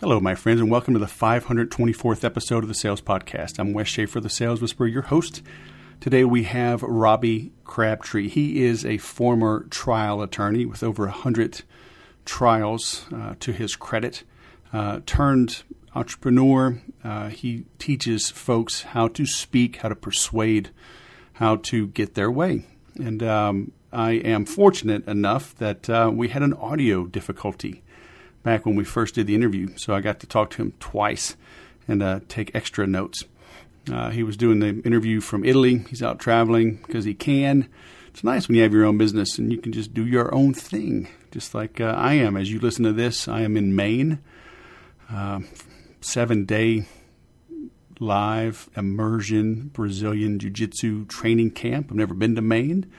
Hello, my friends, and welcome to the 524th episode of the Sales Podcast. I'm Wes Schaefer, the Sales Whisperer, your host. Today we have Robbie Crabtree. He is a former trial attorney with over 100 trials to his credit, turned entrepreneur. He teaches folks how to speak, how to persuade, how to get their way. And I am fortunate enough that we had an audio difficulty back when we first did the interview, so I got to talk to him twice and take extra notes. He was doing the interview from Italy. He's out traveling because he can. It's nice when you have your own business and you can just do your own thing, just like I am. As you listen to this, I am in Maine, 7-day live immersion Brazilian Jiu-Jitsu training camp. I've never been to Maine.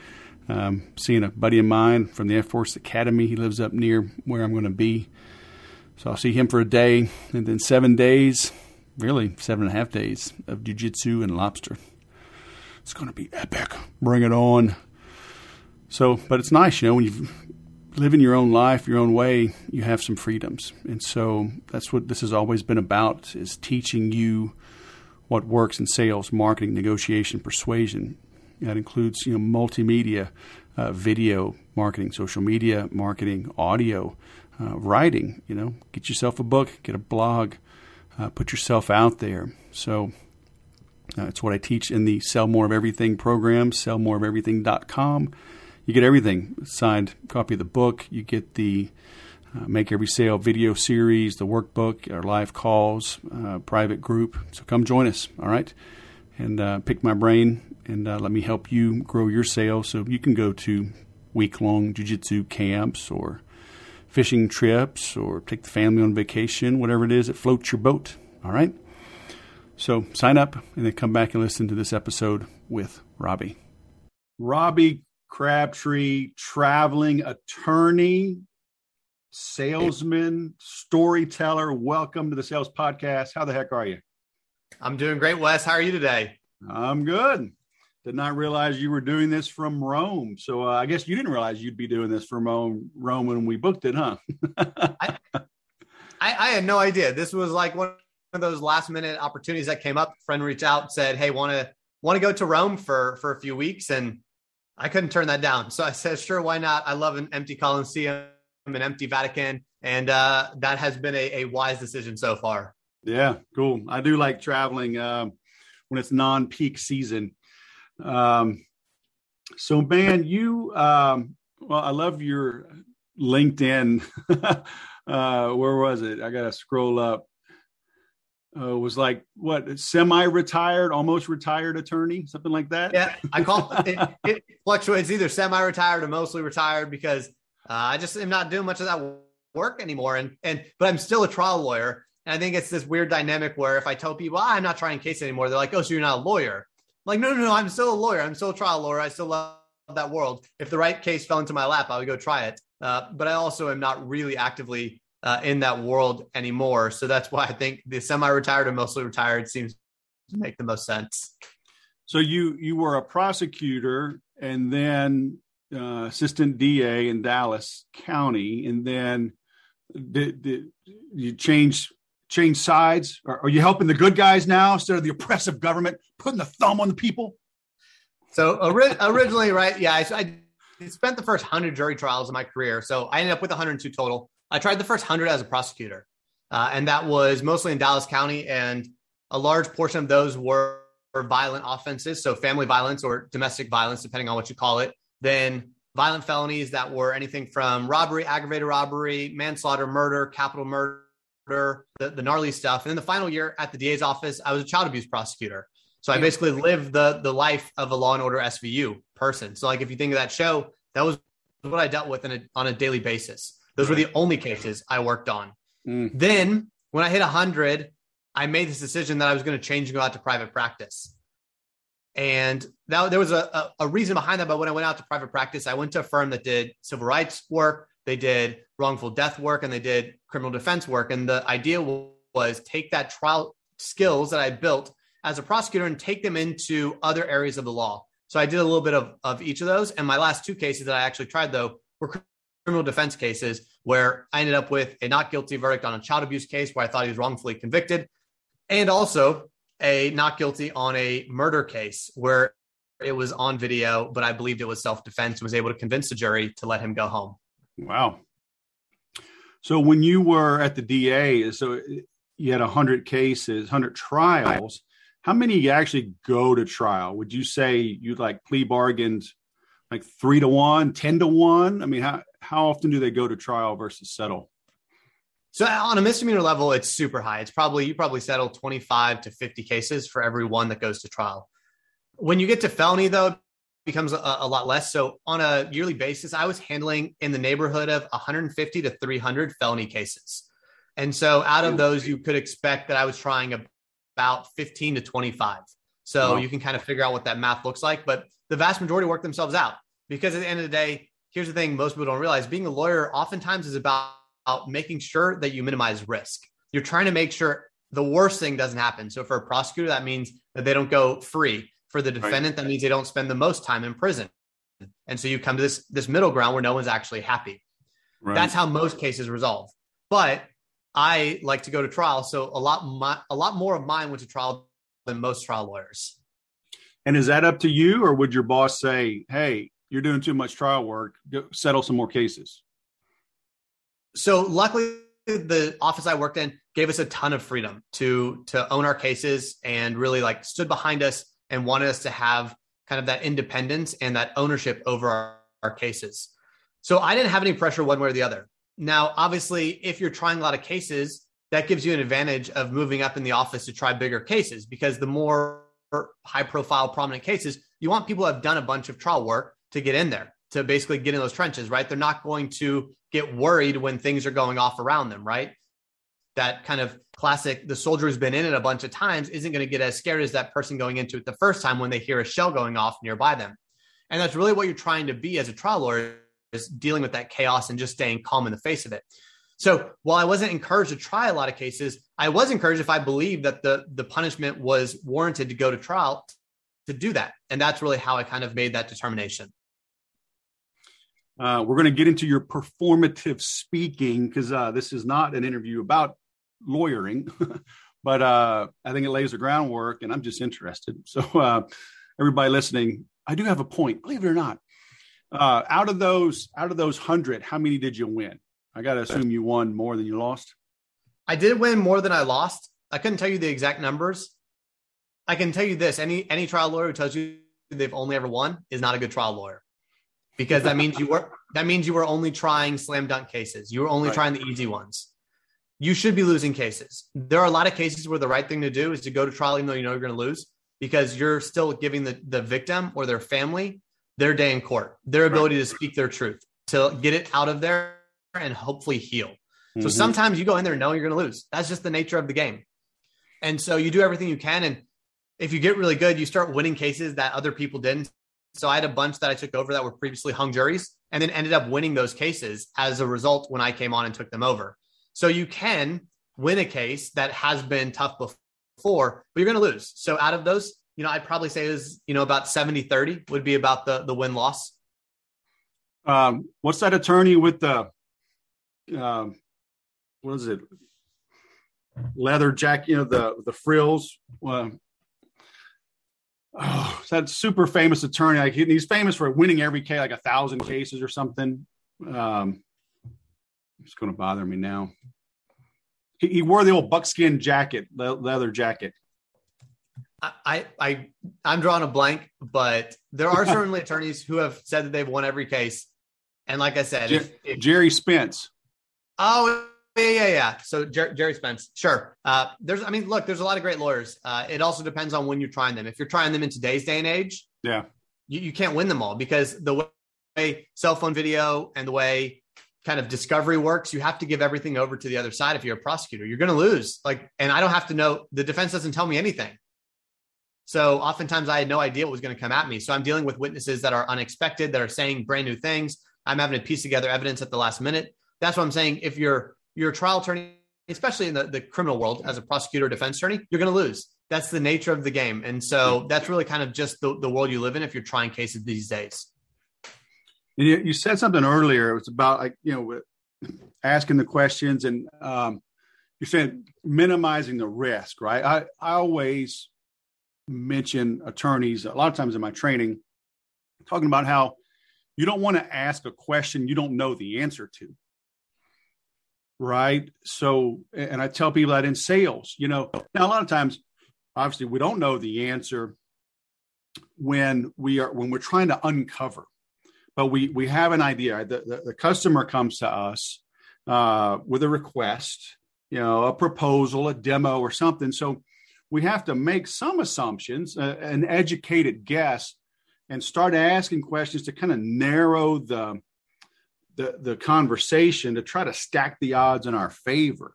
Seeing a buddy of mine from the Air Force Academy. He lives up near where I'm going to be. So I'll see him for a day and then 7 days, really 7.5 days of jiu-jitsu and lobster. It's going to be epic. Bring it on. So, but it's nice, you know, when you live in your own life, your own way, you have some freedoms. And so that's what this has always been about, is teaching you what works in sales, marketing, negotiation, persuasion. That includes, you know, multimedia, video marketing, social media marketing, audio, writing. You know, get yourself a book, get a blog, put yourself out there. So it's what I teach in the Sell More of Everything program, sellmoreofeverything.com. You get everything, signed copy of the book. You get the Make Every Sale video series, the workbook, our live calls, private group. So come join us, all right? And pick my brain. And let me help you grow your sales. So you can go to week-long jiu-jitsu camps or fishing trips or take the family on vacation, whatever it is that floats your boat, all right? So sign up and then come back and listen to this episode with Robbie. Robbie Crabtree, traveling attorney, salesman, storyteller. Welcome to the Sales Podcast. How the heck are you? I'm doing great, Wes. How are you today? I'm good. Did not realize you were doing this from Rome. So I guess you didn't realize you'd be doing this from Rome when we booked it, huh? I had no idea. This was like one of those last minute opportunities that came up. A friend reached out, said, "Hey, want to go to Rome for a few weeks?" And I couldn't turn that down. So I said, "Sure, why not?" I love an empty Colosseum, an empty Vatican, and that has been a wise decision so far. Yeah, cool. I do like traveling when it's non-peak season. So man, you, well, I love your LinkedIn, where was it? I got to scroll up. It was like, what, semi-retired, almost retired attorney, something like that. Yeah. I call it, it fluctuates either semi-retired or mostly retired because, I just am not doing much of that work anymore. But I'm still a trial lawyer. And I think it's this weird dynamic where if I tell people, I'm not trying case anymore, they're like, "Oh, so you're not a lawyer." Like, no, I'm still a lawyer. I'm still a trial lawyer. I still love that world. If the right case fell into my lap, I would go try it. But I also am not really actively in that world anymore. So that's why I think the semi-retired or mostly retired seems to make the most sense. So you were a prosecutor and then assistant DA in Dallas County. And then did you change sides? Are you helping the good guys now instead of the oppressive government putting the thumb on the people? So originally, right? Yeah, I spent the first 100 jury trials in my career. So I ended up with 102 total. I tried the first 100 as a prosecutor. And that was mostly in Dallas County. And a large portion of those were violent offenses. So family violence or domestic violence, depending on what you call it. Then violent felonies that were anything from robbery, aggravated robbery, manslaughter, murder, capital murder. The gnarly stuff. And then the final year at the DA's office, I was a child abuse prosecutor. So I basically lived the life of a Law and Order SVU person. So like, if you think of that show, that was what I dealt with on a daily basis. Those were the only cases I worked on. Then when I hit 100, I made this decision that I was going to change and go out to private practice. And there was a reason behind that. But when I went out to private practice, I went to a firm that did civil rights work. They did wrongful death work and they did criminal defense work. And the idea was take that trial skills that I built as a prosecutor and take them into other areas of the law. So I did a little bit of each of those. And my last two cases that I actually tried, though, were criminal defense cases where I ended up with a not guilty verdict on a child abuse case where I thought he was wrongfully convicted, and also a not guilty on a murder case where it was on video, but I believed it was self-defense, was able to convince the jury to let him go home. Wow. So when you were at the DA, so you had 100 cases, 100 trials. How many actually go to trial? Would you say you'd like plea bargained like 3-1, 10-1? I mean, how often do they go to trial versus settle? So on a misdemeanor level, it's super high. It's probably, you probably settle 25 to 50 cases for every one that goes to trial. When you get to felony though, it becomes a lot less. So on a yearly basis, I was handling in the neighborhood of 150 to 300 felony cases. And so out of those, you could expect that I was trying about 15 to 25. So you can kind of figure out what that math looks like, but the vast majority work themselves out, because at the end of the day, here's the thing most people don't realize, being a lawyer oftentimes is about making sure that you minimize risk. You're trying to make sure the worst thing doesn't happen. So for a prosecutor, that means that they don't go free. For the defendant, that means they don't spend the most time in prison. And so you come to this middle ground where no one's actually happy. Right. That's how most cases resolve. But I like to go to trial. So a lot more of mine went to trial than most trial lawyers. And is that up to you, or would your boss say, hey, you're doing too much trial work, settle some more cases? So luckily, the office I worked in gave us a ton of freedom to own our cases and really like stood behind us and wanted us to have kind of that independence and that ownership over our cases. So I didn't have any pressure one way or the other. Now, obviously, if you're trying a lot of cases, that gives you an advantage of moving up in the office to try bigger cases, because the more high profile, prominent cases, you want people who have done a bunch of trial work to get in there, to basically get in those trenches, right? They're not going to get worried when things are going off around them, right? That kind of classic, the soldier who's been in it a bunch of times isn't going to get as scared as that person going into it the first time when they hear a shell going off nearby them. And that's really what you're trying to be as a trial lawyer, is dealing with that chaos and just staying calm in the face of it. So while I wasn't encouraged to try a lot of cases, I was encouraged, if I believed that the punishment was warranted, to go to trial to do that. And that's really how I kind of made that determination. We're going to get into your performative speaking, because this is not an interview about lawyering, but I think it lays the groundwork, and I'm just interested. So everybody listening, I do have a point, believe it or not. Out of those 100, how many did you win? I got to assume you won more than you lost. I did win more than I lost. I couldn't tell you the exact numbers. I can tell you this: any trial lawyer who tells you they've only ever won is not a good trial lawyer. Because that means you were only trying slam dunk cases. You were only trying the easy ones. You should be losing cases. There are a lot of cases where the right thing to do is to go to trial, even though you know you're going to lose, because you're still giving the victim or their family their day in court, their ability to speak their truth, to get it out of there and hopefully heal. Mm-hmm. So sometimes you go in there knowing you're going to lose. That's just the nature of the game. And so you do everything you can. And if you get really good, you start winning cases that other people didn't. So I had a bunch that I took over that were previously hung juries, and then ended up winning those cases as a result when I came on and took them over. So you can win a case that has been tough before, but you're going to lose. So out of those, you know, I'd probably say is, you know, about 70-30 would be about the win loss. What's that attorney with the, what is it? Leather jacket, you know, the frills, oh, that super famous attorney. Like he's famous for winning every case, like 1,000 cases or something. It's going to bother me now. He wore the old buckskin jacket, leather jacket. I'm drawing a blank, but there are certainly attorneys who have said that they've won every case. And like I said, Jerry Spence. Oh, yeah. So Jerry Spence, sure. There's a lot of great lawyers. It also depends on when you're trying them. If you're trying them in today's day and age, you can't win them all, because the way cell phone video and the way kind of discovery works, you have to give everything over to the other side. If you're a prosecutor, you're going to lose. And I don't have to know. The defense doesn't tell me anything. So oftentimes I had no idea what was going to come at me. So I'm dealing with witnesses that are unexpected, that are saying brand new things. I'm having to piece together evidence at the last minute. That's what I'm saying. If your trial attorney, especially in the criminal world, as a prosecutor or defense attorney, you're going to lose. That's the nature of the game. And so that's really kind of just the world you live in if you're trying cases these days. You said something earlier. It was about asking the questions, and you said minimizing the risk, right? I always mention attorneys a lot of times in my training, talking about how you don't want to ask a question you don't know the answer to, right? So, and I tell people that in sales, now a lot of times, obviously we don't know the answer when we're trying to uncover, but we have an idea. The customer comes to us with a request, a proposal, a demo or something. So we have to make some assumptions, an educated guess, and start asking questions to kind of narrow the conversation to try to stack the odds in our favor,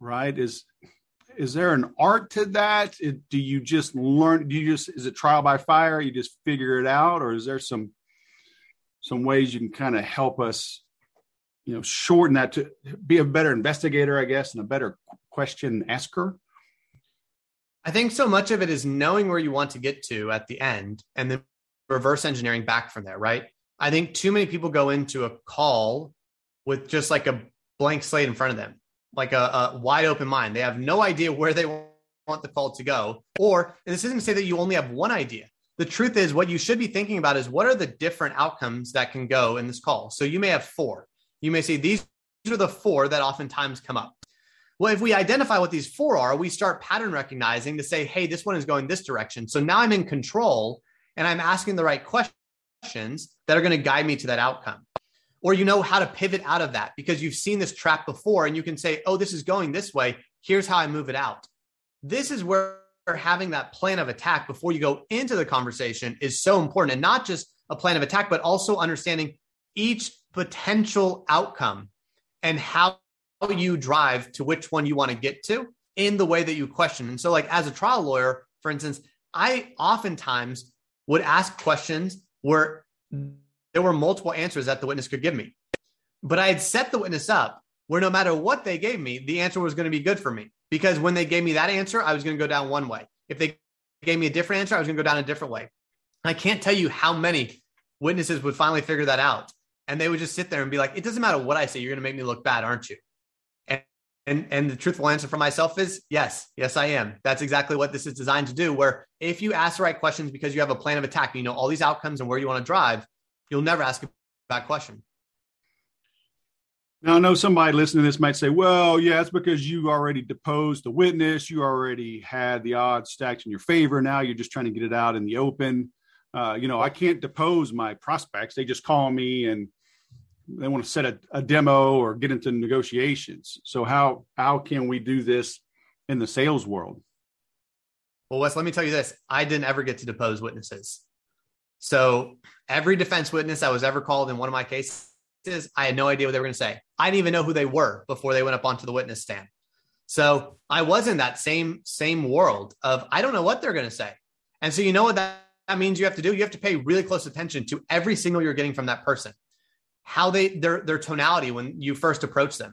right? Is there an art to that? Do you just learn? Is it trial by fire? You just figure it out, or is there some ways you can kind of help us, shorten that to be a better investigator, I guess, and a better question asker? I think so much of it is knowing where you want to get to at the end, and then reverse engineering back from there, right? I think too many people go into a call with just like a blank slate in front of them, like a wide open mind. They have no idea where they want the call to go. Or, and this isn't to say that you only have one idea. The truth is what you should be thinking about is what are the different outcomes that can go in this call? So you may have four. You may say these are the four that oftentimes come up. Well, if we identify what these four are, we start pattern recognizing to say, hey, this one is going this direction. So now I'm in control and I'm asking the right questions that are going to guide me to that outcome. Or you know how to pivot out of that because you've seen this trap before and you can say, oh, this is going this way. Here's how I move it out. This is where having that plan of attack before you go into the conversation is so important, and not just a plan of attack, but also understanding each potential outcome and how you drive to which one you want to get to in the way that you question. And so like as a trial lawyer, for instance, I oftentimes would ask questions where there were multiple answers that the witness could give me, but I had set the witness up where no matter what they gave me, the answer was going to be good for me, because when they gave me that answer, I was going to go down one way. If they gave me a different answer, I was going to go down a different way. I can't tell you how many witnesses would finally figure that out. And they would just sit there and be like, it doesn't matter what I say, you're going to make me look bad, aren't you? And the truthful answer for myself is yes, I am. That's exactly what this is designed to do, where if you ask the right questions because you have a plan of attack, you know all these outcomes and where you want to drive, you'll never ask a bad question. Now, I know somebody listening to this might say, well, yeah, it's because you already deposed the witness. You already had the odds stacked in your favor. Now you're just trying to get it out in the open. I can't depose my prospects. They just call me and they want to set a demo or get into negotiations. So how can we do this in the sales world? Well, Wes, let me tell you this. I didn't ever get to depose witnesses. So every defense witness I was ever called in one of my cases, I had no idea what they were going to say. I didn't even know who they were before they went up onto the witness stand. So I was in that same world of, I don't know what they're going to say. And so you know what that means you have to do? You have to pay really close attention to every signal you're getting from that person. How their tonality when you first approach them.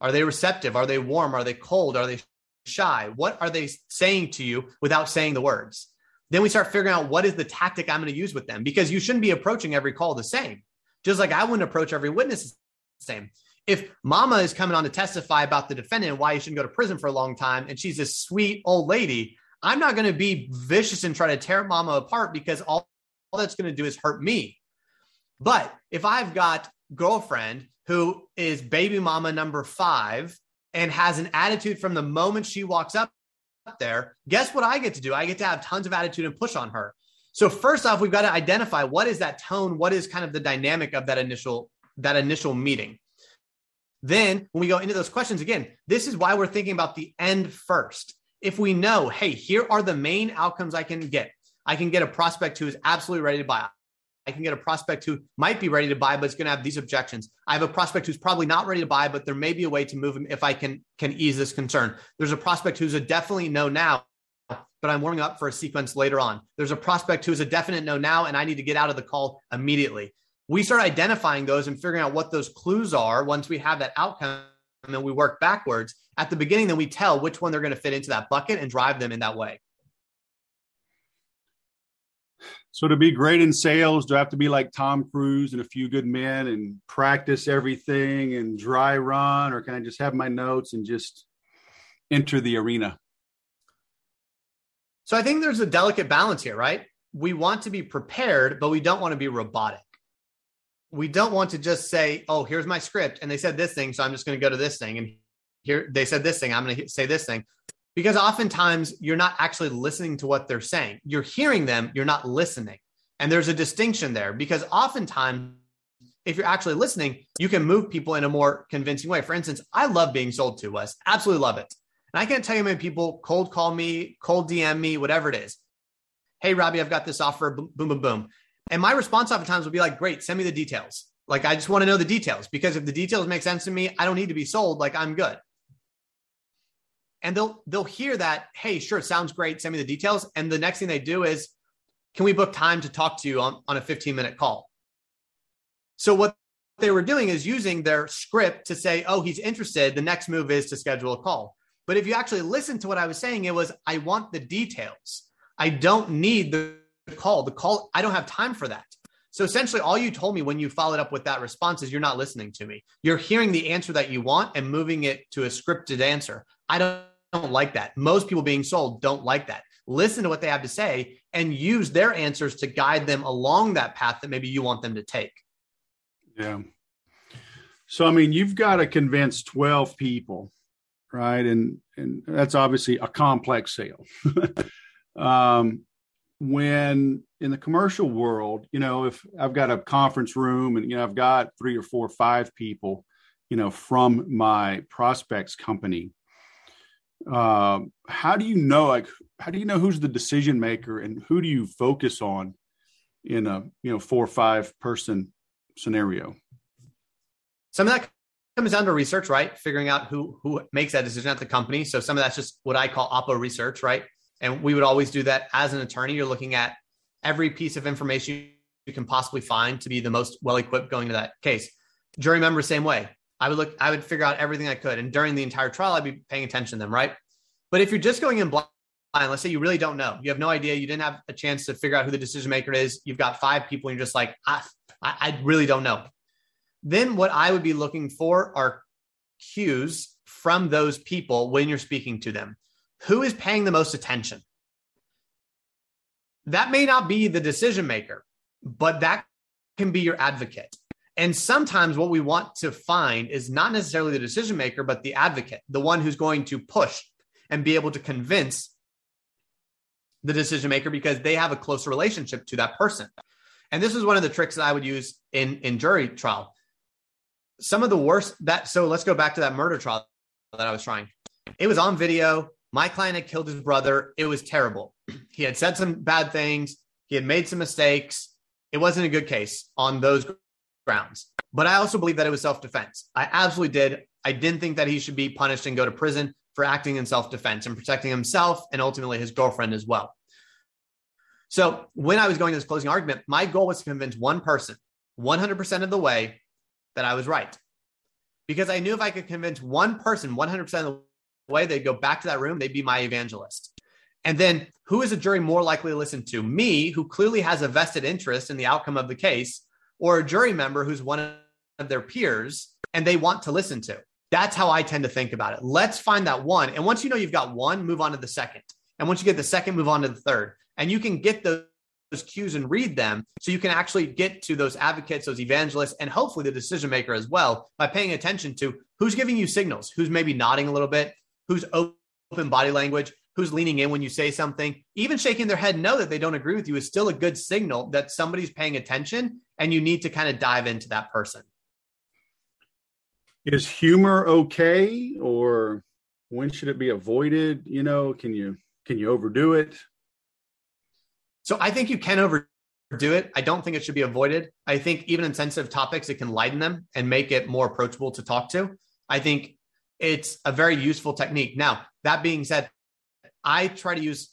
Are they receptive? Are they warm? Are they cold? Are they shy? What are they saying to you without saying the words? Then we start figuring out what is the tactic I'm going to use with them, because you shouldn't be approaching every call the same. Just like I wouldn't approach every witness the same. If mama is coming on to testify about the defendant and why he shouldn't go to prison for a long time, and she's this sweet old lady, I'm not going to be vicious and try to tear mama apart, because all that's going to do is hurt me. But if I've got girlfriend who is baby mama number 5 and has an attitude from the moment she walks up there, guess what I get to do? I get to have tons of attitude and push on her. So first off, we've got to identify what is that tone? What is kind of the dynamic of that initial meeting? Then when we go into those questions again, this is why we're thinking about the end first. If we know, hey, here are the main outcomes I can get. I can get a prospect who is absolutely ready to buy. I can get a prospect who might be ready to buy, but it's going to have these objections. I have a prospect who's probably not ready to buy, but there may be a way to move him if I can ease this concern. There's a prospect who's a definitely no now, but I'm warming up for a sequence later on. There's a prospect who's a definite no now, and I need to get out of the call immediately. We start identifying those and figuring out what those clues are once we have that outcome, and then we work backwards. At the beginning, then we tell which one they're going to fit into that bucket and drive them in that way. So to be great in sales, do I have to be like Tom Cruise and A Few Good Men and practice everything and dry run, or can I just have my notes and just enter the arena? So I think there's a delicate balance here, right? We want to be prepared, but we don't want to be robotic. We don't want to just say, oh, here's my script, and they said this thing, so I'm just going to go to this thing. And here they said this thing, I'm going to say this thing. Because oftentimes you're not actually listening to what they're saying. You're hearing them, you're not listening. And there's a distinction there, because oftentimes if you're actually listening, you can move people in a more convincing way. For instance, I love being sold to, Wes. Absolutely love it. And I can't tell you how many people cold call me, cold DM me, whatever it is. Hey, Robbie, I've got this offer, boom, boom, boom. And my response oftentimes would be like, great, send me the details. Like, I just want to know the details, because if the details make sense to me, I don't need to be sold. Like, I'm good. And they'll hear that, hey, sure, sounds great, send me the details. And the next thing they do is, can we book time to talk to you on a 15-minute call? So what they were doing is using their script to say, oh, he's interested. The next move is to schedule a call. But if you actually listen to what I was saying, it was, I want the details. I don't need the call. The call, I don't have time for that. So essentially all you told me when you followed up with that response is you're not listening to me. You're hearing the answer that you want and moving it to a scripted answer. I don't like that. Most people being sold don't like that. Listen to what they have to say and use their answers to guide them along that path that maybe you want them to take. Yeah. So, I mean, you've got to convince 12 people, right? And that's obviously a complex sale. When in the commercial world, you know, if I've got a conference room and, you know, I've got 3 or 4 or 5 people, you know, from my prospects company, how do you know who's the decision maker, and who do you focus on in a, you know, 4 or 5 person scenario? Some of that comes down to research, right? Figuring out who makes that decision at the company. So some of that's just what I call oppo research, right? And we would always do that as an attorney. You're looking at every piece of information you can possibly find to be the most well-equipped going to that case. Jury member, same way. I would figure out everything I could. And during the entire trial, I'd be paying attention to them, right? But if you're just going in blind, let's say you really don't know, you have no idea, you didn't have a chance to figure out who the decision maker is. You've got 5 people and you're just like, I really don't know. Then what I would be looking for are cues from those people when you're speaking to them. Who is paying the most attention? That may not be the decision maker, but that can be your advocate. And sometimes what we want to find is not necessarily the decision maker, but the advocate, the one who's going to push and be able to convince the decision maker, because they have a closer relationship to that person. And this is one of the tricks that I would use in jury trial. Some of the worst so let's go back to that murder trial that I was trying. It was on video. My client had killed his brother. It was terrible. He had said some bad things. He had made some mistakes. It wasn't a good case on those grounds. But I also believe that it was self-defense. I absolutely did. I didn't think that he should be punished and go to prison for acting in self-defense and protecting himself and ultimately his girlfriend as well. So when I was going to this closing argument, my goal was to convince one person 100% of the way that I was right. Because I knew if I could convince one person 100% of the way, they'd go back to that room, they'd be my evangelist. And then who is a jury more likely to listen to? Me, who clearly has a vested interest in the outcome of the case, or a jury member who's one of their peers and they want to listen to? That's how I tend to think about it. Let's find that one. And once you know you've got one, move on to the second. And once you get the second, move on to the third. And you can get those cues and read them, so you can actually get to those advocates, those evangelists, and hopefully the decision maker as well, by paying attention to who's giving you signals, who's maybe nodding a little bit, who's open body language, who's leaning in when you say something. Even shaking their head no that they don't agree with you is still a good signal that somebody's paying attention, and you need to kind of dive into that person. Is humor okay, or when should it be avoided? You know, can you overdo it? So I think you can overdo it. I don't think it should be avoided. I think even in sensitive topics, it can lighten them and make it more approachable to talk to. I think it's a very useful technique. Now, that being said, I try to use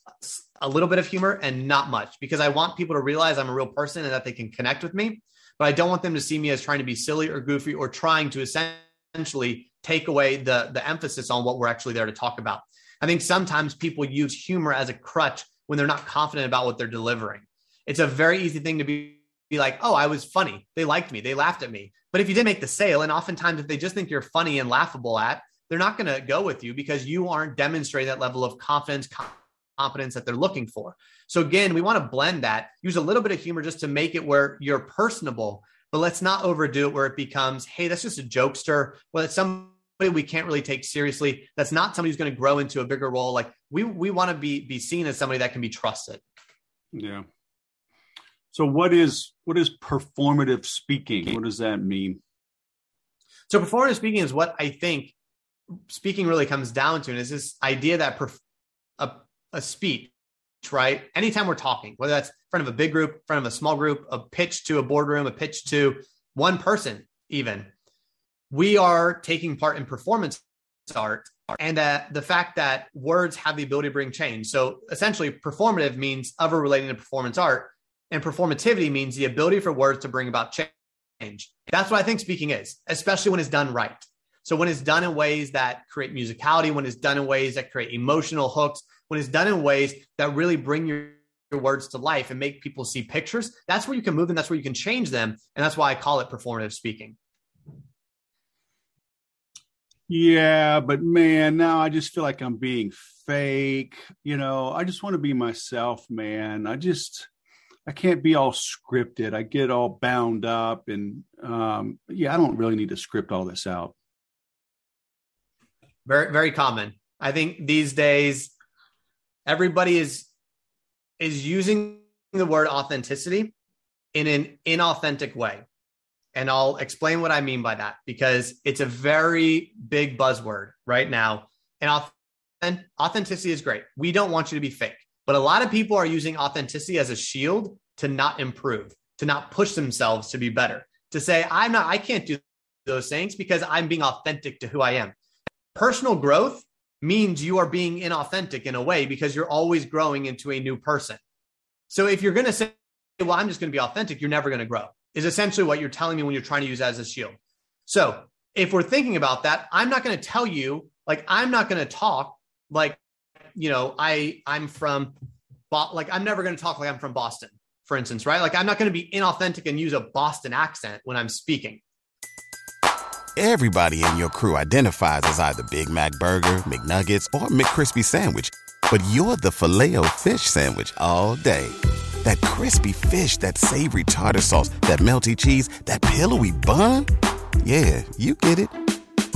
a little bit of humor and not much, because I want people to realize I'm a real person and that they can connect with me, but I don't want them to see me as trying to be silly or goofy or trying to essentially take away the emphasis on what we're actually there to talk about. I think sometimes people use humor as a crutch when they're not confident about what they're delivering. It's a very easy thing to be like, oh, I was funny. They liked me. They laughed at me. But if you didn't make the sale, and oftentimes if they just think you're funny and laughable at, they're not going to go with you because you aren't demonstrating that level of confidence, competence that they're looking for. So again, we want to blend that, use a little bit of humor just to make it where you're personable, but let's not overdo it where it becomes, hey, that's just a jokester. Well, it's somebody we can't really take seriously. That's not somebody who's going to grow into a bigger role. Like we want to be seen as somebody that can be trusted. Yeah. So what is performative speaking? What does that mean? So performative speaking is what I think speaking really comes down to, and is this idea that a speech, right? Anytime we're talking, whether that's in front of a big group, in front of a small group, a pitch to a boardroom, a pitch to one person, even, we are taking part in performance art. And the fact that words have the ability to bring change. So essentially performative means other relating to performance art, and performativity means the ability for words to bring about change. That's what I think speaking is, especially when it's done right. So when it's done in ways that create musicality, when it's done in ways that create emotional hooks, when it's done in ways that really bring your words to life and make people see pictures, that's where you can move them. That's where you can change them. And that's why I call it performative speaking. Yeah, but man, now I just feel like I'm being fake. You know, I just want to be myself, man. I can't be all scripted. I get all bound up and I don't really need to script all this out. Very, very common. I think these days, everybody is using the word authenticity in an inauthentic way. And I'll explain what I mean by that, because it's a very big buzzword right now. And authenticity is great. We don't want you to be fake. But a lot of people are using authenticity as a shield to not improve, to not push themselves to be better, to say, I can't do those things because I'm being authentic to who I am. Personal growth means you are being inauthentic in a way, because you're always growing into a new person. So if you're going to say, well, I'm just going to be authentic, you're never going to grow, is essentially what you're telling me when you're trying to use that as a shield. So if we're thinking about that, I'm not going to tell you, like, I'm not going to talk like, you know, I'm never going to talk like I'm from Boston, for instance, right? Like, I'm not going to be inauthentic and use a Boston accent when I'm speaking. Everybody in your crew identifies as either Big Mac Burger, McNuggets, or McCrispy Sandwich. But you're the Filet-O-Fish Sandwich all day. That crispy fish, that savory tartar sauce, that melty cheese, that pillowy bun. Yeah, you get it.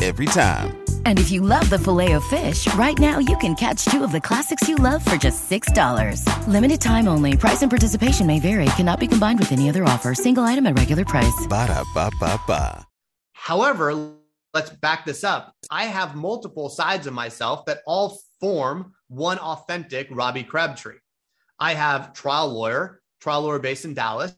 Every time. And if you love the Filet-O-Fish, right now you can catch two of the classics you love for just $6. Limited time only. Price and participation may vary. Cannot be combined with any other offer. Single item at regular price. Ba-da-ba-ba-ba. However, let's back this up. I have multiple sides of myself that all form one authentic Robbie Crabtree. I have trial lawyer based in Dallas.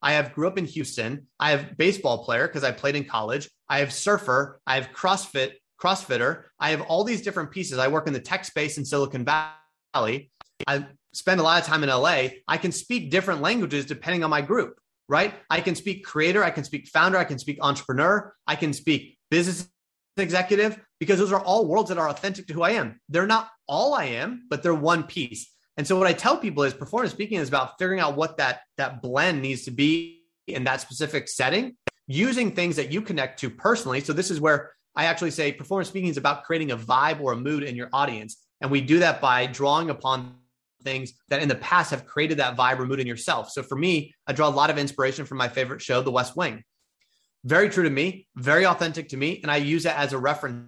I have grew up in Houston. I have baseball player because I played in college. I have surfer. I have CrossFitter. I have all these different pieces. I work in the tech space in Silicon Valley. I spend a lot of time in LA. I can speak different languages depending on my group, right? I can speak creator. I can speak founder. I can speak entrepreneur. I can speak business executive, because those are all worlds that are authentic to who I am. They're not all I am, but they're one piece. And so what I tell people is performance speaking is about figuring out what that blend needs to be in that specific setting, using things that you connect to personally. So this is where I actually say performance speaking is about creating a vibe or a mood in your audience. And we do that by drawing upon things that in the past have created that vibe or mood in yourself. So for me, I draw a lot of inspiration from my favorite show, The West Wing. Very true to me, very authentic to me. And I use that as a reference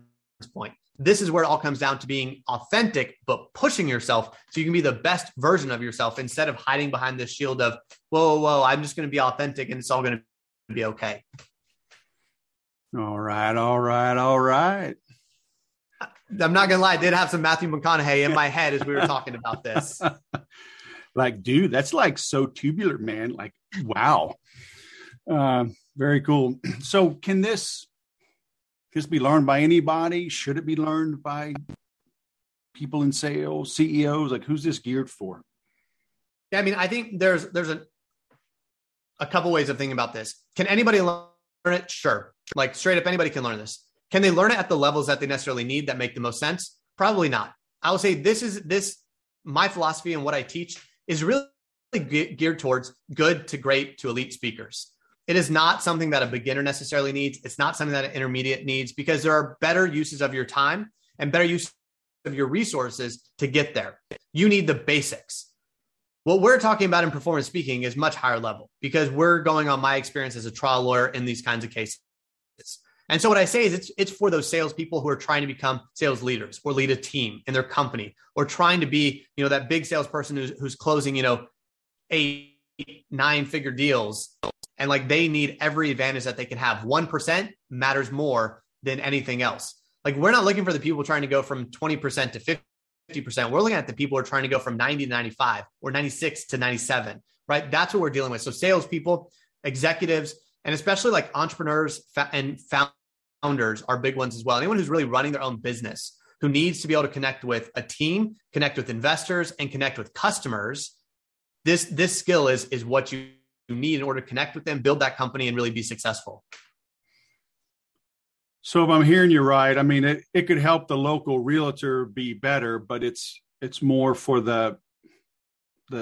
point. This is where it all comes down to being authentic, but pushing yourself so you can be the best version of yourself instead of hiding behind this shield of, whoa, I'm just going to be authentic and it's all going to be okay. All right. I'm not going to lie. I did have some Matthew McConaughey in my head as we were talking about this. Like, dude, that's like so tubular, man. Like, wow. Very cool. So can this be learned by anybody? Should it be learned by people in sales, CEOs? Like, who's this geared for? Yeah, I mean, I think there's a couple ways of thinking about this. Can anybody learn it? Sure. Like, straight up, anybody can learn this. Can they learn it at the levels that they necessarily need that make the most sense? Probably not. I will say my philosophy and what I teach is really geared towards good to great to elite speakers. It is not something that a beginner necessarily needs. It's not something that an intermediate needs, because there are better uses of your time and better use of your resources to get there. You need the basics. What we're talking about in performance speaking is much higher level, because we're going on my experience as a trial lawyer in these kinds of cases. And so what I say is it's for those salespeople who are trying to become sales leaders or lead a team in their company, or trying to be, you know, that big salesperson who's closing, you know, 8-9 figure deals. And like, they need every advantage that they can have. 1% matters more than anything else. Like, we're not looking for the people trying to go from 20% to 50%. We're looking at the people who are trying to go from 90 to 95 or 96 to 97, right? That's what we're dealing with. So salespeople, executives, and especially like entrepreneurs and founders are big ones as well. Anyone who's really running their own business, who needs to be able to connect with a team, connect with investors, and connect with customers. This skill is what you need in order to connect with them, build that company, and really be successful. So if I'm hearing you right, I mean, it could help the local realtor be better, but it's more for the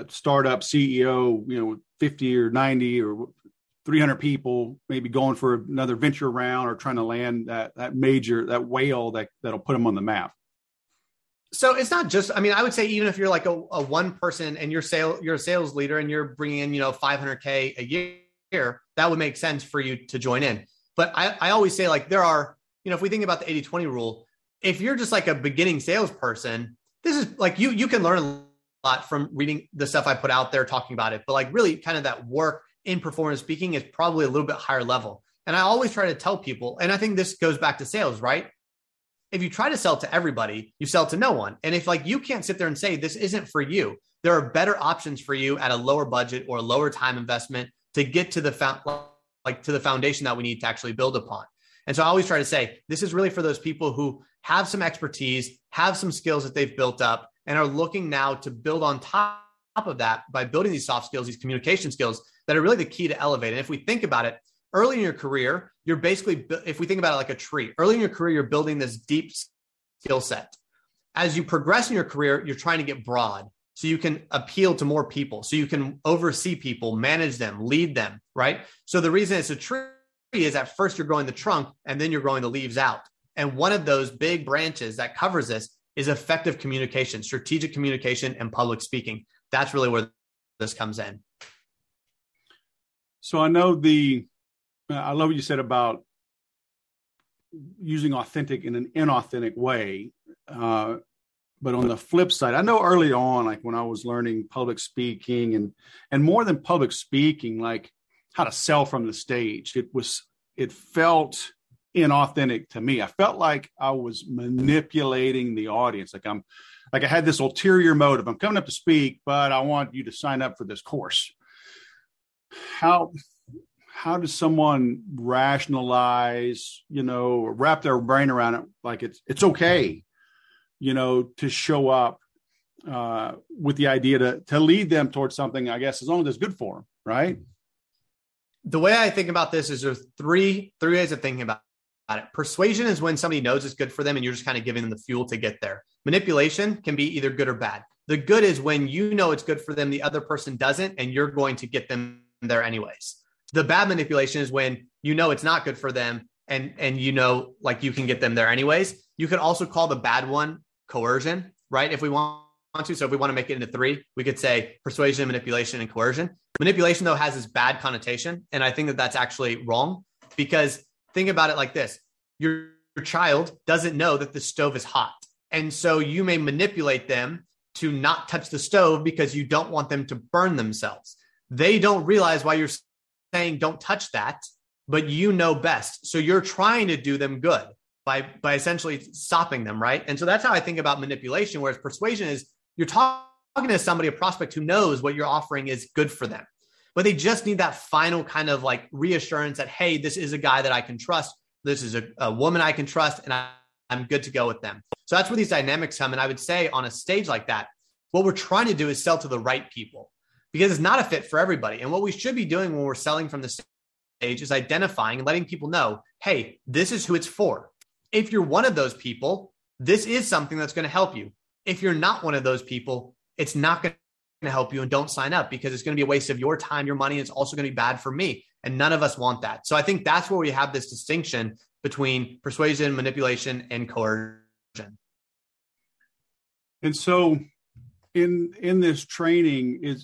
startup CEO, you know, 50 or 90 or 300 people, maybe going for another venture round or trying to land that whale that'll put them on the map. So it's not just, I mean, I would say even if you're like a one person and you're a sales leader and you're bringing in, you know, $500K a year, that would make sense for you to join in. But I always say, like, there are, you know, if we think about the 80-20 rule, if you're just like a beginning salesperson, this is like, you can learn a lot from reading the stuff I put out there, talking about it, but like really kind of that work in performance speaking is probably a little bit higher level. And I always try to tell people, and I think this goes back to sales, right? If you try to sell to everybody, you sell to no one. And if like you can't sit there and say, this isn't for you, there are better options for you at a lower budget or a lower time investment to get to the foundation that we need to actually build upon. And so I always try to say, this is really for those people who have some expertise, have some skills that they've built up, and are looking now to build on top of that by building these soft skills, these communication skills that are really the key to elevate. And if we think about it, early in your career, you're basically, if we think about it like a tree, early in your career, you're building this deep skill set. As you progress in your career, you're trying to get broad so you can appeal to more people, so you can oversee people, manage them, lead them, right? So the reason it's a tree is at first you're growing the trunk and then you're growing the leaves out. And one of those big branches that covers this is effective communication, strategic communication, and public speaking. That's really where this comes in. So I love what you said about using authentic in an inauthentic way. But on the flip side, I know early on, like when I was learning public speaking and more than public speaking, like how to sell from the stage, it felt inauthentic to me. I felt like I was manipulating the audience. Like I had this ulterior motive. I'm coming up to speak, but I want you to sign up for this course. How does someone rationalize, you know, or wrap their brain around it? Like it's okay, you know, to show up with the idea to lead them towards something, I guess, as long as it's good for them, right? The way I think about this is there's three ways of thinking about it. Persuasion is when somebody knows it's good for them and you're just kind of giving them the fuel to get there. Manipulation can be either good or bad. The good is when you know it's good for them, the other person doesn't, and you're going to get them there anyways. The bad manipulation is when you know it's not good for them and you know, like you can get them there anyways. You could also call the bad one coercion, right? If we want to. So if we want to make it into three, we could say persuasion, manipulation, and coercion. Manipulation, though, has this bad connotation. And I think that that's actually wrong, because think about it like this. Your child doesn't know that the stove is hot. And so you may manipulate them to not touch the stove because you don't want them to burn themselves. They don't realize why you're saying don't touch that, but you know best. So you're trying to do them good by essentially stopping them, right? And so that's how I think about manipulation, whereas persuasion is you're talking to somebody, a prospect who knows what you're offering is good for them, but they just need that final kind of like reassurance that, hey, this is a guy that I can trust. This is a woman I can trust, and I'm good to go with them. So that's where these dynamics come. And I would say on a stage like that, what we're trying to do is sell to the right people, because it's not a fit for everybody. And what we should be doing when we're selling from the stage is identifying and letting people know, hey, this is who it's for. If you're one of those people, this is something that's going to help you. If you're not one of those people, it's not going going to help you and don't sign up because it's going to be a waste of your time, your money. And it's also going to be bad for me. And none of us want that. So I think that's where we have this distinction between persuasion, manipulation, and coercion. And so in this training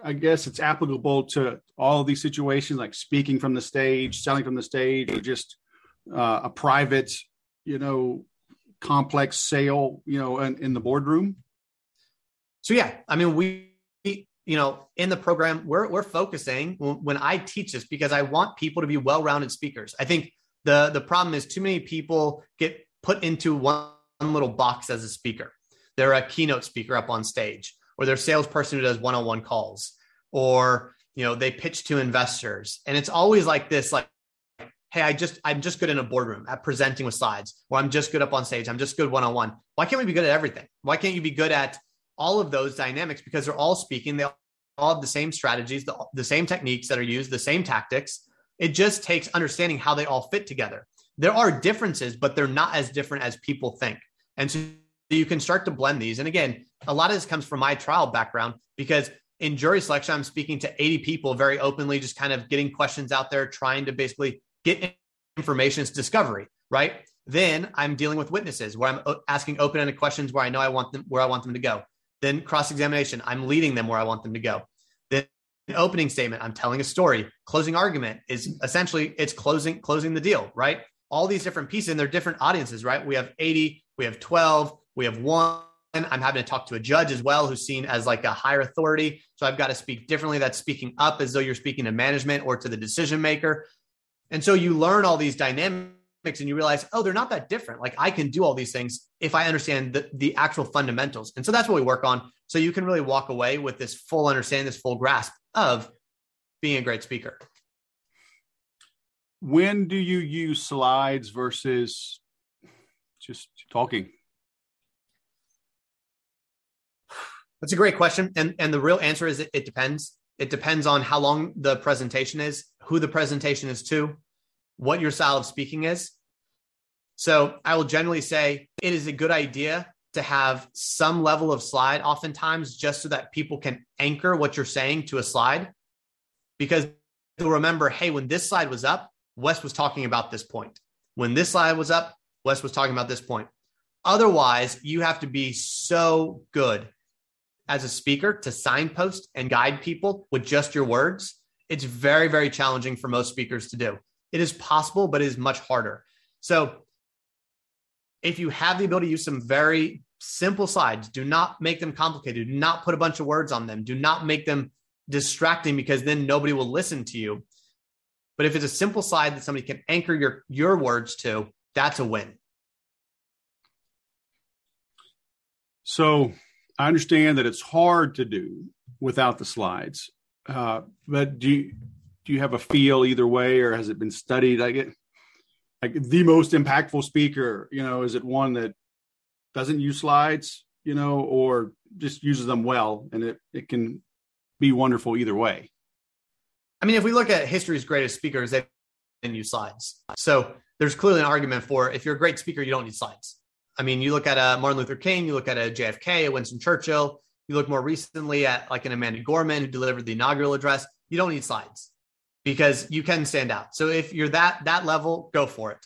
I guess it's applicable to all of these situations, like speaking from the stage, selling from the stage, or just a private, complex sale, in the boardroom. So, yeah, I mean, we in the program, we're focusing when I teach this because I want people to be well-rounded speakers. I think the problem is too many people get put into one little box as a speaker. They're a keynote speaker up on stage, or their salesperson who does one-on-one calls, or, they pitch to investors. And it's always like this, like, hey, I'm just good in a boardroom at presenting with slides, or I'm just good up on stage. I'm just good one-on-one. Why can't we be good at everything? Why can't you be good at all of those dynamics? Because they're all speaking. They all have the same strategies, the same techniques that are used, the same tactics. It just takes understanding how they all fit together. There are differences, but they're not as different as people think. And so you can start to blend these. And again, a lot of this comes from my trial background, because in jury selection, I'm speaking to 80 people very openly, just kind of getting questions out there, trying to basically get information. It's discovery, right? Then I'm dealing with witnesses where I'm asking open-ended questions where I know where I want them to go. Then cross-examination, I'm leading them where I want them to go. Then an opening statement, I'm telling a story. Closing argument is essentially it's closing the deal, right? All these different pieces, and they're different audiences, right? We have 80, we have 12, we have one. I'm having to talk to a judge as well, who's seen as like a higher authority. So I've got to speak differently. That's speaking up as though you're speaking to management or to the decision maker. And so you learn all these dynamics and you realize, oh, they're not that different. Like I can do all these things if I understand the actual fundamentals. And so that's what we work on. So you can really walk away with this full understanding, this full grasp of being a great speaker. When do you use slides versus just talking? That's a great question. And the real answer is it depends. It depends on how long the presentation is, who the presentation is to, what your style of speaking is. So I will generally say it is a good idea to have some level of slide oftentimes, just so that people can anchor what you're saying to a slide, because they'll remember, hey, when this slide was up, Wes was talking about this point. When this slide was up, Wes was talking about this point. Otherwise, you have to be so good as a speaker to signpost and guide people with just your words. It's very, very challenging for most speakers to do. It is possible, but it is much harder. So if you have the ability to use some very simple slides, do not make them complicated. Do not put a bunch of words on them. Do not make them distracting, because then nobody will listen to you. But if it's a simple slide that somebody can anchor your words to, that's a win. So I understand that it's hard to do without the slides, but do you have a feel either way, or has it been studied? Like the most impactful speaker, is it one that doesn't use slides, or just uses them well, and it can be wonderful either way? I mean, if we look at history's greatest speakers, they didn't use slides. So there's clearly an argument for if you're a great speaker, you don't need slides. I mean, you look at a Martin Luther King, you look at a JFK, a Winston Churchill, you look more recently at like an Amanda Gorman who delivered the inaugural address. You don't need slides because you can stand out. So if you're that level, go for it.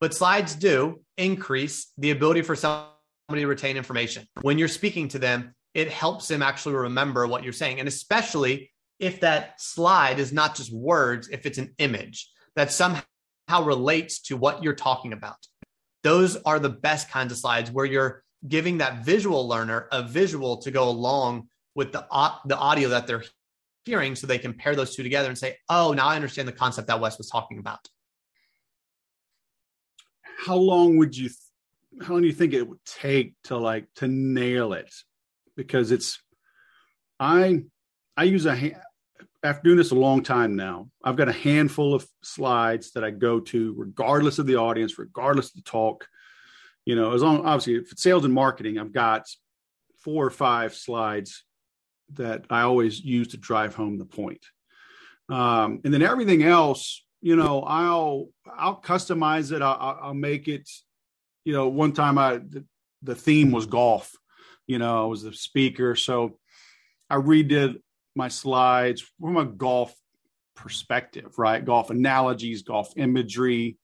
But slides do increase the ability for somebody to retain information. When you're speaking to them, it helps them actually remember what you're saying. And especially if that slide is not just words, if it's an image that somehow relates to what you're talking about. Those are the best kinds of slides where you're giving that visual learner a visual to go along with the audio that they're hearing, so they can pair those two together and say, oh, now I understand the concept that Wes was talking about. How long do you think it would take to nail it? Because I use after doing this a long time now, I've got a handful of slides that I go to regardless of the audience, regardless of the talk. As long, obviously, if it's sales and marketing, I've got 4 or 5 slides that I always use to drive home the point. And then everything else, I'll customize it. I'll make it. One time the theme was golf. you know, I was the speaker. So I redid my slides from a golf perspective, right? Golf analogies, golf imagery,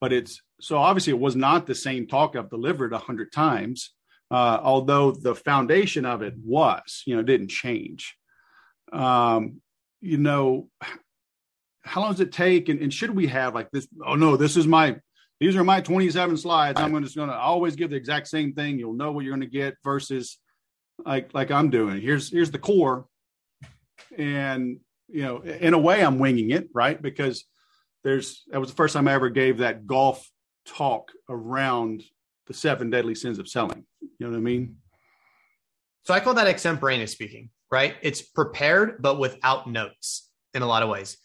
but it's, so obviously it was not the same talk I've delivered 100 times. Although the foundation of it was, you know, didn't change. You know, how long does it take? And should we have like this? Oh no, this is my, these are my 27 slides. I'm just going to always give the exact same thing. You'll know what you're going to get versus like I'm doing. Here's the core. And, you know, in a way I'm winging it, right? Because that was the first time I ever gave that golf talk around the 7 deadly sins of selling. You know what I mean? So I call that extemporaneous speaking, right? It's prepared, but without notes in a lot of ways.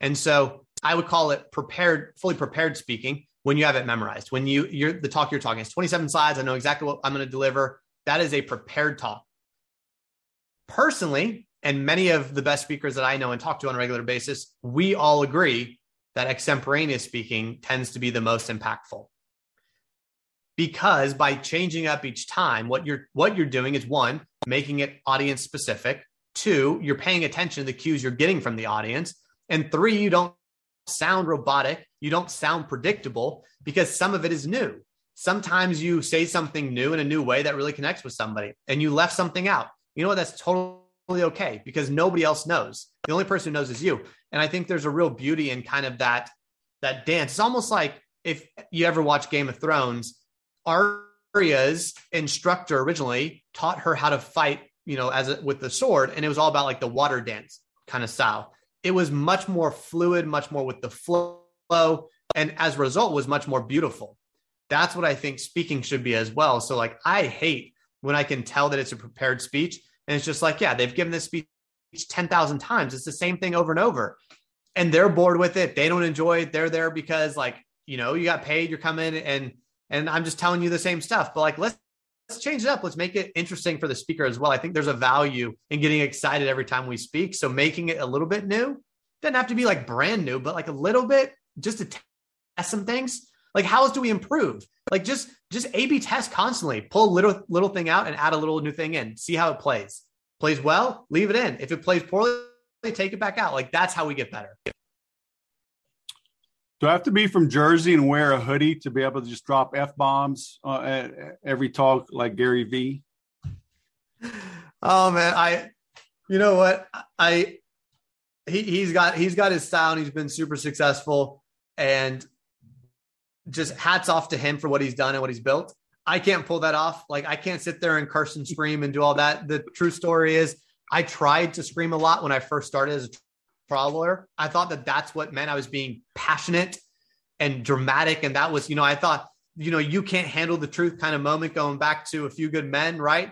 And so I would call it prepared, fully prepared speaking when you have it memorized. When you're the talk you're talking is 27 slides. I know exactly what I'm going to deliver. That is a prepared talk. Personally, and many of the best speakers that I know and talk to on a regular basis, we all agree that extemporaneous speaking tends to be the most impactful. Because by changing up each time, what you're doing is one, making it audience specific. 2, you're paying attention to the cues you're getting from the audience. And 3, you don't sound robotic. You don't sound predictable because some of it is new. Sometimes you say something new in a new way that really connects with somebody and you left something out. You know what? That's totally okay because nobody else knows. The only person who knows is you. And I think there's a real beauty in kind of that dance. It's almost like if you ever watch Game of Thrones, Arya's instructor originally taught her how to fight, you know, with the sword. And it was all about like the water dance kind of style. It was much more fluid, much more with the flow. And as a result was much more beautiful. That's what I think speaking should be as well. So like, I hate when I can tell that it's a prepared speech and it's just like, yeah, they've given this speech 10,000 times. It's the same thing over and over and they're bored with it. They don't enjoy it. They're there because like, you know, you got paid, you're coming and I'm just telling you the same stuff, but like, let's change it up. Let's make it interesting for the speaker as well. I think there's a value in getting excited every time we speak. So making it a little bit new doesn't have to be like brand new, but like a little bit just to test some things. Like how else do we improve? Like just A/B test constantly, pull a little thing out and add a little new thing in, see how it plays. Plays well, leave it in. If it plays poorly, take it back out. Like that's how we get better. Do I have to be from Jersey and wear a hoodie to be able to just drop F-bombs at every talk like Gary V? Oh man, you know what? He's got his style and he's been super successful and just hats off to him for what he's done and what he's built. I can't pull that off. Like I can't sit there and curse and scream and do all that. The true story is I tried to scream a lot when I first started as a trial lawyer. I thought that that's what meant I was being passionate and dramatic. And that was, you know, I thought, you know, you can't handle the truth kind of moment going back to A Few Good Men, right?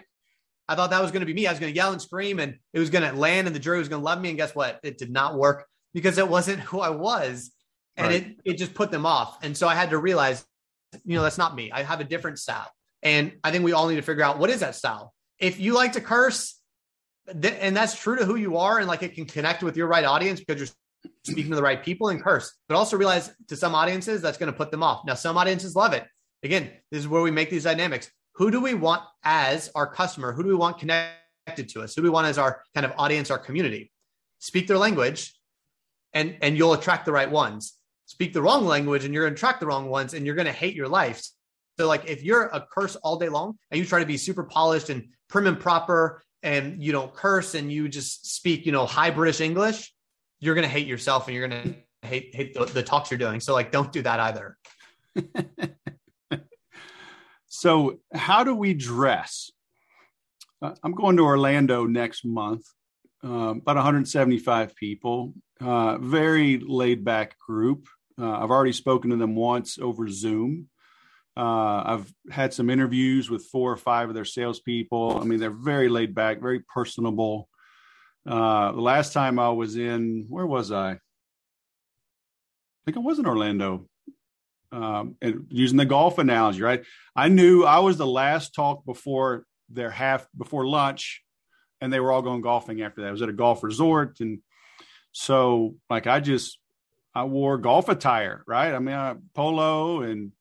I thought that was going to be me. I was going to yell and scream and it was going to land and the jury was going to love me. And guess what? It did not work because it wasn't who I was. And right. It just put them off. And so I had to realize, you know, that's not me. I have a different style. And I think we all need to figure out what is that style. If you like to curse, and that's true to who you are. And like, it can connect with your right audience because you're speaking to the right people and curse, but also realize to some audiences that's going to put them off. Now, some audiences love it. Again, this is where we make these dynamics. Who do we want as our customer? Who do we want connected to us? Who do we want as our kind of audience, our community? Speak their language and you'll attract the right ones. Speak the wrong language and you're going to attract the wrong ones and you're going to hate your life. So like, if you're a curse all day long and you try to be super polished and prim and proper and you don't curse and you just speak, you know, high British English, you're going to hate yourself and you're going to hate the talks you're doing. So like, don't do that either. So how do we dress? I'm going to Orlando next month, about 175 people, very laid back group. I've already spoken to them once over Zoom. I've had some interviews with 4 or 5 of their salespeople. I mean, they're very laid back, very personable. The last time I was in, where was I? I think I was in Orlando. And using the golf analogy, right? I knew I was the last talk before before lunch, and they were all going golfing after that. I was at a golf resort, and so like I wore golf attire, right? I mean, polo and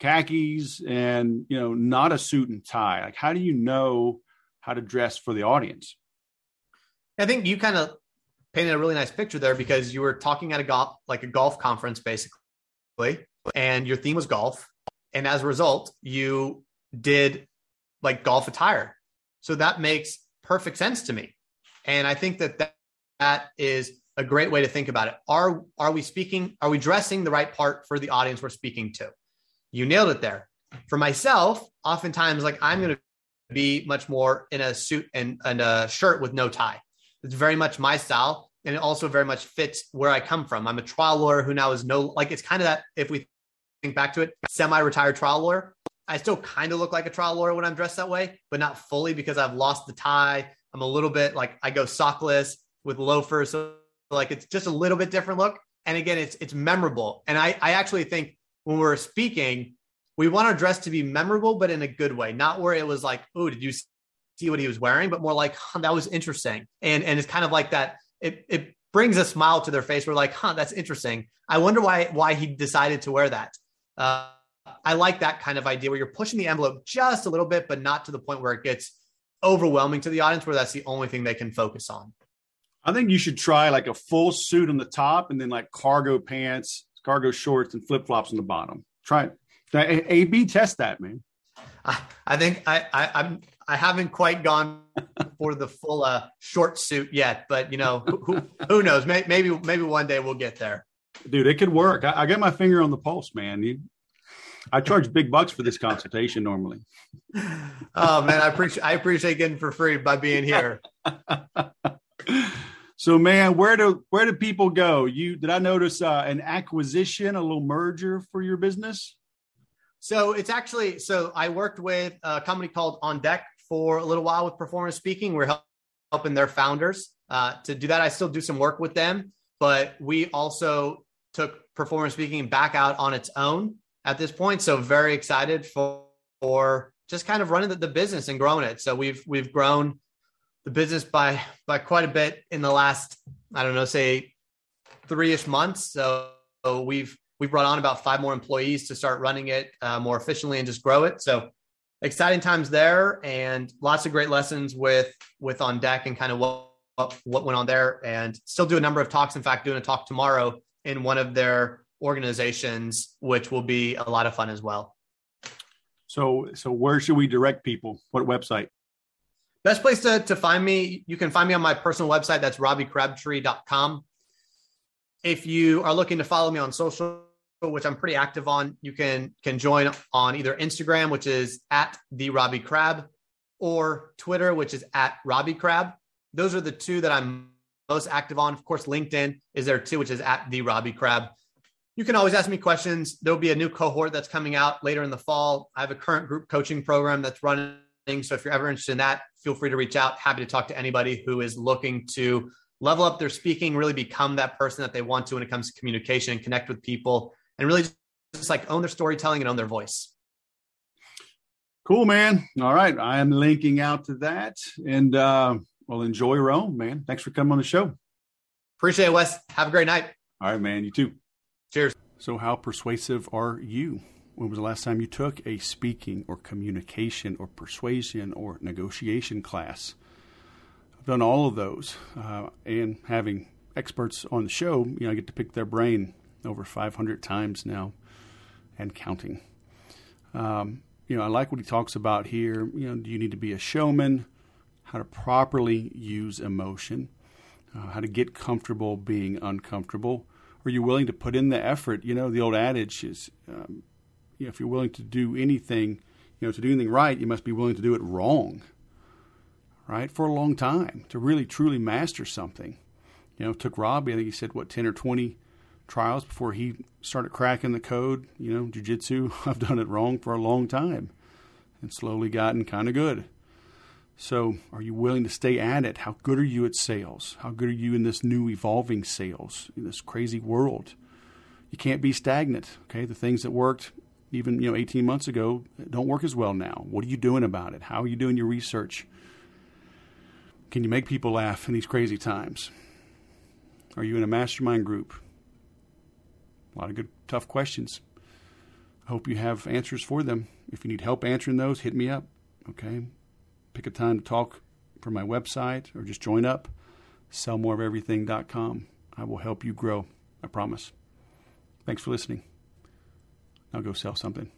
khakis and, you know, not a suit and tie? Like, how do you know how to dress for the audience? I think you kind of painted a really nice picture there, because you were talking at a golf conference, basically, and your theme was golf. And as a result, you did like golf attire. So that makes perfect sense to me. And I think that is a great way to think about it. Are we speaking? Are we dressing the right part for the audience we're speaking to? You nailed it there. For myself, oftentimes, like, I'm going to be much more in a suit and a shirt with no tie. It's very much my style. And it also very much fits where I come from. I'm a trial lawyer who now is it's kind of that, if we think back to it, semi-retired trial lawyer. I still kind of look like a trial lawyer when I'm dressed that way, but not fully, because I've lost the tie. I'm a little bit like, I go sockless with loafers. So like, it's just a little bit different look. And again, it's memorable. And I actually think when we're speaking, we want our dress to be memorable, but in a good way, not where it was like, oh, did you see what he was wearing? But more like, huh, that was interesting. And it's kind of like that. It brings a smile to their face. We're like, huh, that's interesting. I wonder why he decided to wear that. I like that kind of idea where you're pushing the envelope just a little bit, but not to the point where it gets overwhelming to the audience, where that's the only thing they can focus on. I think you should try like a full suit on the top and then like cargo pants, cargo shorts, and flip-flops on the bottom. Try it. A/B test that, man. I think I haven't quite gone for the full short suit yet, but you know, who knows? Maybe one day we'll get there. Dude, it could work. I got my finger on the pulse, man. I charge big bucks for this consultation normally. Oh man, I appreciate getting for free by being here. So man, where do people go? Did I notice an acquisition, a little merger for your business? So it's actually, I worked with a company called On Deck for a little while with performance speaking. We're helping their founders to do that. I still do some work with them, but we also took performance speaking back out on its own at this point. So very excited for just kind of running the business and growing it. So we've grown the business by quite a bit in the last, I don't know, say 3-ish months. So we've brought on about 5 more employees to start running it more efficiently and just grow it. So exciting times there, and lots of great lessons with On Deck and kind of what went on there, and still do a number of talks. In fact, doing a talk tomorrow in one of their organizations, which will be a lot of fun as well. So where should we direct people? What website? Best place to find me, you can find me on my personal website. That's robbiecrabtree.com. If you are looking to follow me on social, which I'm pretty active on, you can join on either Instagram, which is @TheRobbieCrab, or Twitter, which is @RobbieCrab. Those are the 2 that I'm most active on. Of course, LinkedIn is there too, which is @TheRobbieCrab. You can always ask me questions. There'll be a new cohort that's coming out later in the fall. I have a current group coaching program that's running. So if you're ever interested in that, feel free to reach out. Happy to talk to anybody who is looking to level up their speaking, really become that person that they want to when it comes to communication, and connect with people, and really just like own their storytelling and own their voice. Cool, man. All right. I am linking out to that, and well, enjoy Rome, man. Thanks for coming on the show. Appreciate it, Wes. Have a great night. All right, man. You too. Cheers. So how persuasive are you? When was the last time you took a speaking or communication or persuasion or negotiation class? I've done all of those. And having experts on the show, you know, I get to pick their brain over 500 times now and counting. You know, I like what he talks about here. You know, do you need to be a showman? How to properly use emotion? How to get comfortable being uncomfortable? Are you willing to put in the effort? You know, the old adage is... you know, if you're willing to do anything, you know, to do anything right, you must be willing to do it wrong, right? For a long time to really, truly master something. You know, it took Robbie, I think he said, 10 or 20 trials before he started cracking the code. You know, jiu-jitsu, I've done it wrong for a long time and slowly gotten kind of good. So are you willing to stay at it? How good are you at sales? How good are you in this new evolving sales, in this crazy world? You can't be stagnant, okay? The things that worked even, you know, 18 months ago, don't work as well now. What are you doing about it? How are you doing your research? Can you make people laugh in these crazy times? Are you in a mastermind group? A lot of good, tough questions. Hope you have answers for them. If you need help answering those, hit me up, okay? Pick a time to talk from my website or just join up, sellmoreofeverything.com. I will help you grow, I promise. Thanks for listening. Now go sell something.